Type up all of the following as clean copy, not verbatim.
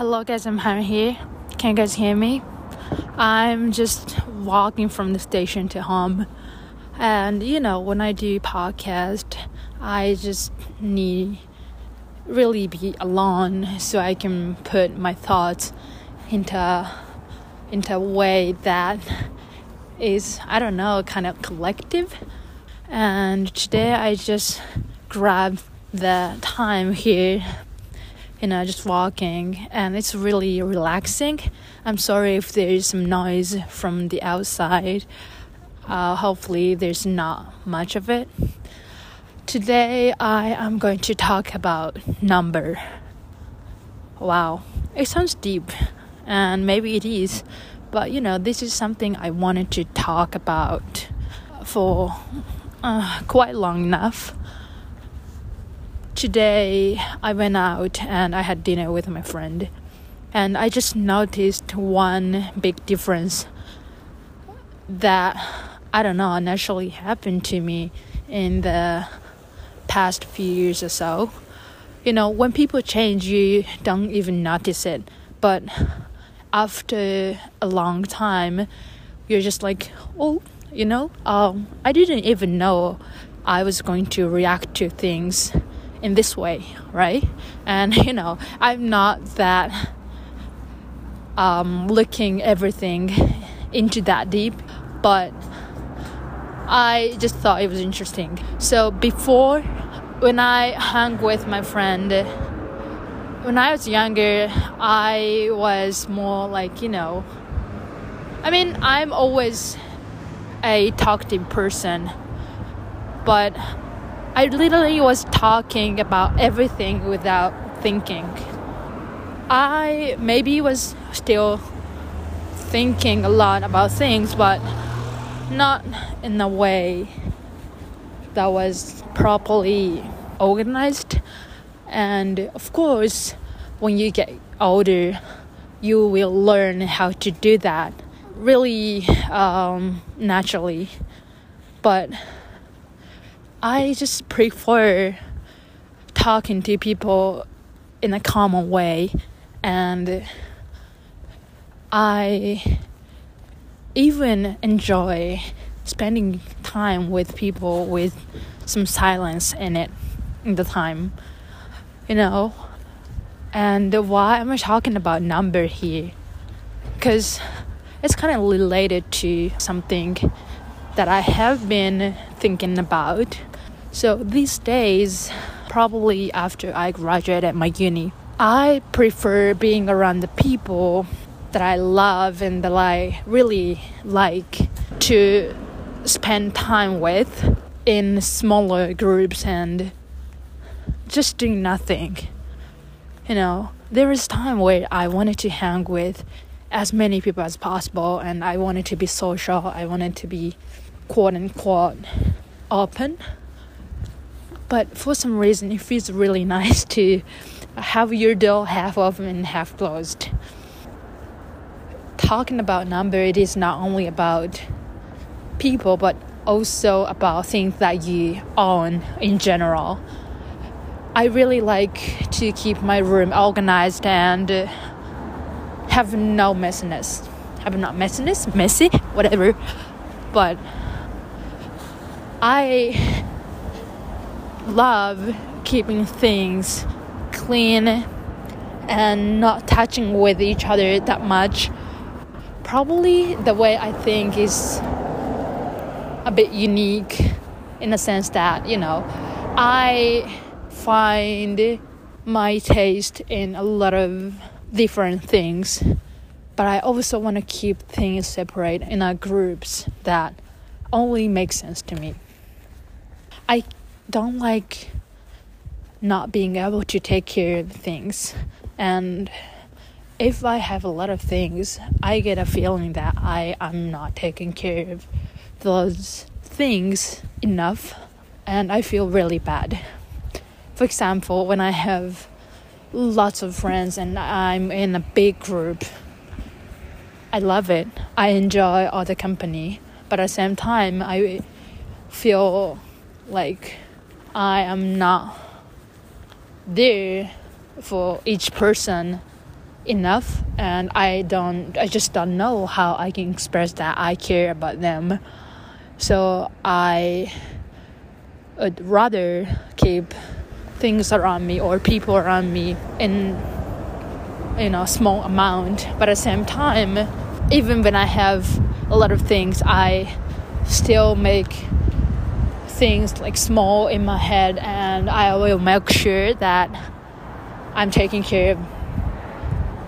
Hello guys, I'm Hannah here. Can you guys hear me? I'm just walking from the station to home. And you know, when I do podcast, I just need really be alone so I can put my thoughts into a way that is, I don't know, kind of collective. And today I just grabbed the time here, you know, just walking, and it's really relaxing. I'm sorry if there's some noise from the outside. Hopefully there's not much of it. Today I am going to talk about number. Wow, it sounds deep, and maybe it is, but you know, this is something I wanted to talk about for quite long enough. Today I went out and I had dinner with my friend, and I just noticed one big difference that, I don't know, naturally happened to me in the past few years or so. You know, when people change, you don't even notice it, but after a long time, you're just like, oh, you know, I didn't even know I was going to react to things in this way, right? And you know, I'm not that looking everything into that deep, but I just thought it was interesting. So before, when I hung with my friend, when I was younger, I was more like, you know, I mean, I'm always a talkative person, but I literally was talking about everything without thinking. I maybe was still thinking a lot about things, but not in a way that was properly organized. And of course, when you get older, you will learn how to do that really naturally. But I just prefer talking to people in a common way, and I even enjoy spending time with people with some silence in it, in the time, you know. And why am I talking about number here? Because it's kind of related to something that I have been thinking about. So these days, probably after I graduated at my uni, I prefer being around the people that I love and that I really like to spend time with in smaller groups and just doing nothing. You know, there is time where I wanted to hang with as many people as possible, and I wanted to be social, I wanted to be quote-unquote open. But for some reason, it feels really nice to have your door half open and half closed. Talking about number, it is not only about people, but also about things that you own in general. I really like to keep my room organized and have no messiness. Messy, whatever. But I love keeping things clean and not touching with each other that much. Probably the way I think is a bit unique in the sense that, you know, I find my taste in a lot of different things, but I also want to keep things separate in our groups that only make sense to me. I don't like not being able to take care of things, and if I have a lot of things, I get a feeling that I am not taking care of those things enough, and I feel really bad. For example, when I have lots of friends and I'm in a big group, I love it. I enjoy all the company, but at the same time, I feel like I am not there for each person enough, and I just don't know how I can express that I care about them. So I would rather keep things around me or people around me in a small amount, but at the same time, even when I have a lot of things, I still make things like small in my head, and I will make sure that I'm taking care of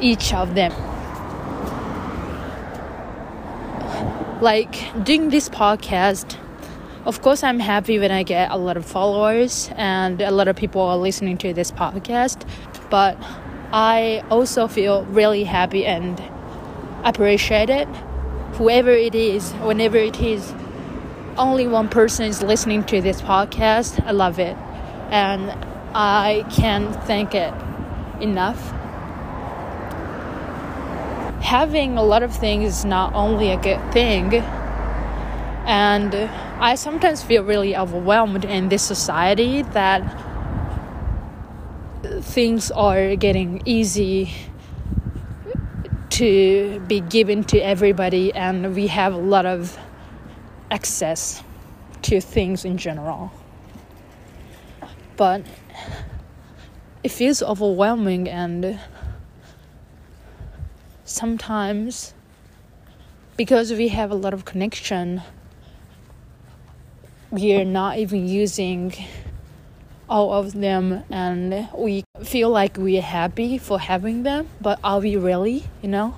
each of them. Like doing this podcast, of course I'm happy when I get a lot of followers and a lot of people are listening to this podcast, but I also feel really happy and appreciated. Whoever it is, whenever it is, only one person is listening to this podcast. I love it, and I can't thank it enough. Having a lot of things is not only a good thing, and I sometimes feel really overwhelmed in this society that things are getting easy to be given to everybody, and we have a lot of access to things in general. But it feels overwhelming, and sometimes because we have a lot of connection, we are not even using all of them, and we feel like we are happy for having them, but are we really, you know?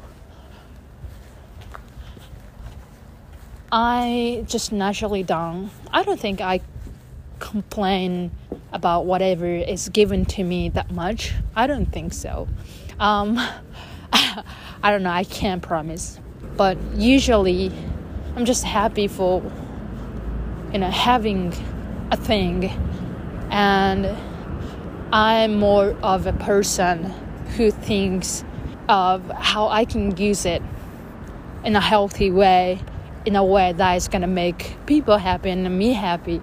I just naturally don't. I don't think I complain about whatever is given to me that much. I don't think so. I don't know. I can't promise. But usually, I'm just happy for, having a thing. And I'm more of a person who thinks of how I can use it in a healthy way, in a way that is going to make people happy and me happy.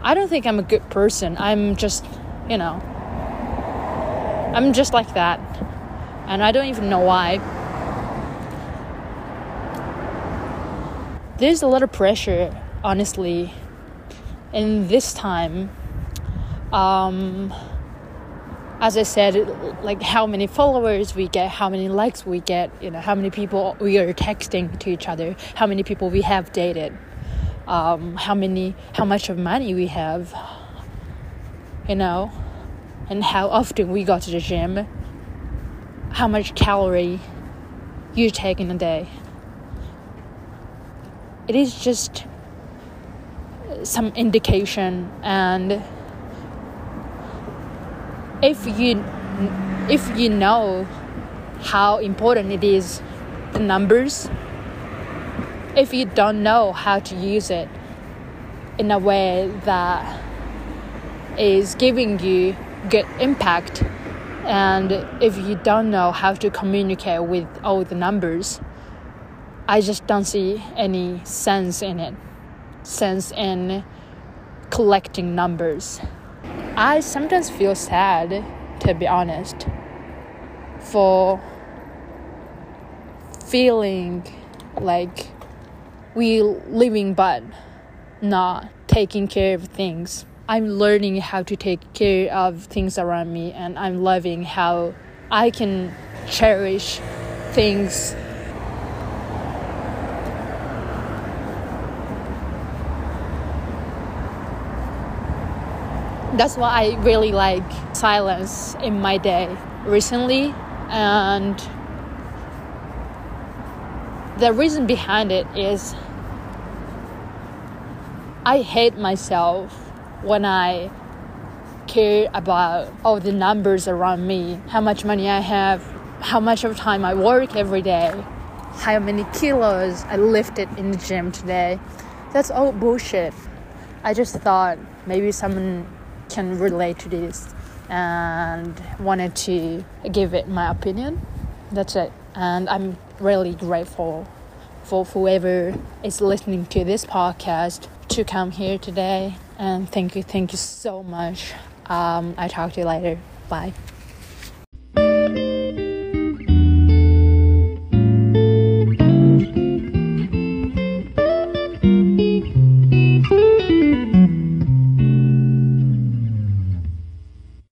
I don't think I'm a good person. I'm just, I'm just like that. And I don't even know why. There's a lot of pressure, honestly, in this time. As I said, like how many followers we get, how many likes we get, how many people we are texting to each other, how many people we have dated, how much of money we have, and how often we go to the gym, how much calorie you take in a day. It is just some indication, and if you know how important it is, the numbers, if you don't know how to use it in a way that is giving you good impact, and if you don't know how to communicate with all the numbers, I just don't see any sense in it. Sense in collecting numbers. I sometimes feel sad, to be honest, for feeling like we living but not taking care of things. I'm learning how to take care of things around me, and I'm loving how I can cherish things. That's why I really like silence in my day recently, and the reason behind it is I hate myself when I care about all the numbers around me, how much money I have, how much of time I work every day, how many kilos I lifted in the gym today. That's all bullshit. I just thought maybe someone can relate to this and wanted to give it my opinion. That's it. And I'm really grateful for whoever is listening to this podcast to come here today, and thank you so much. I'll talk to you later. Bye.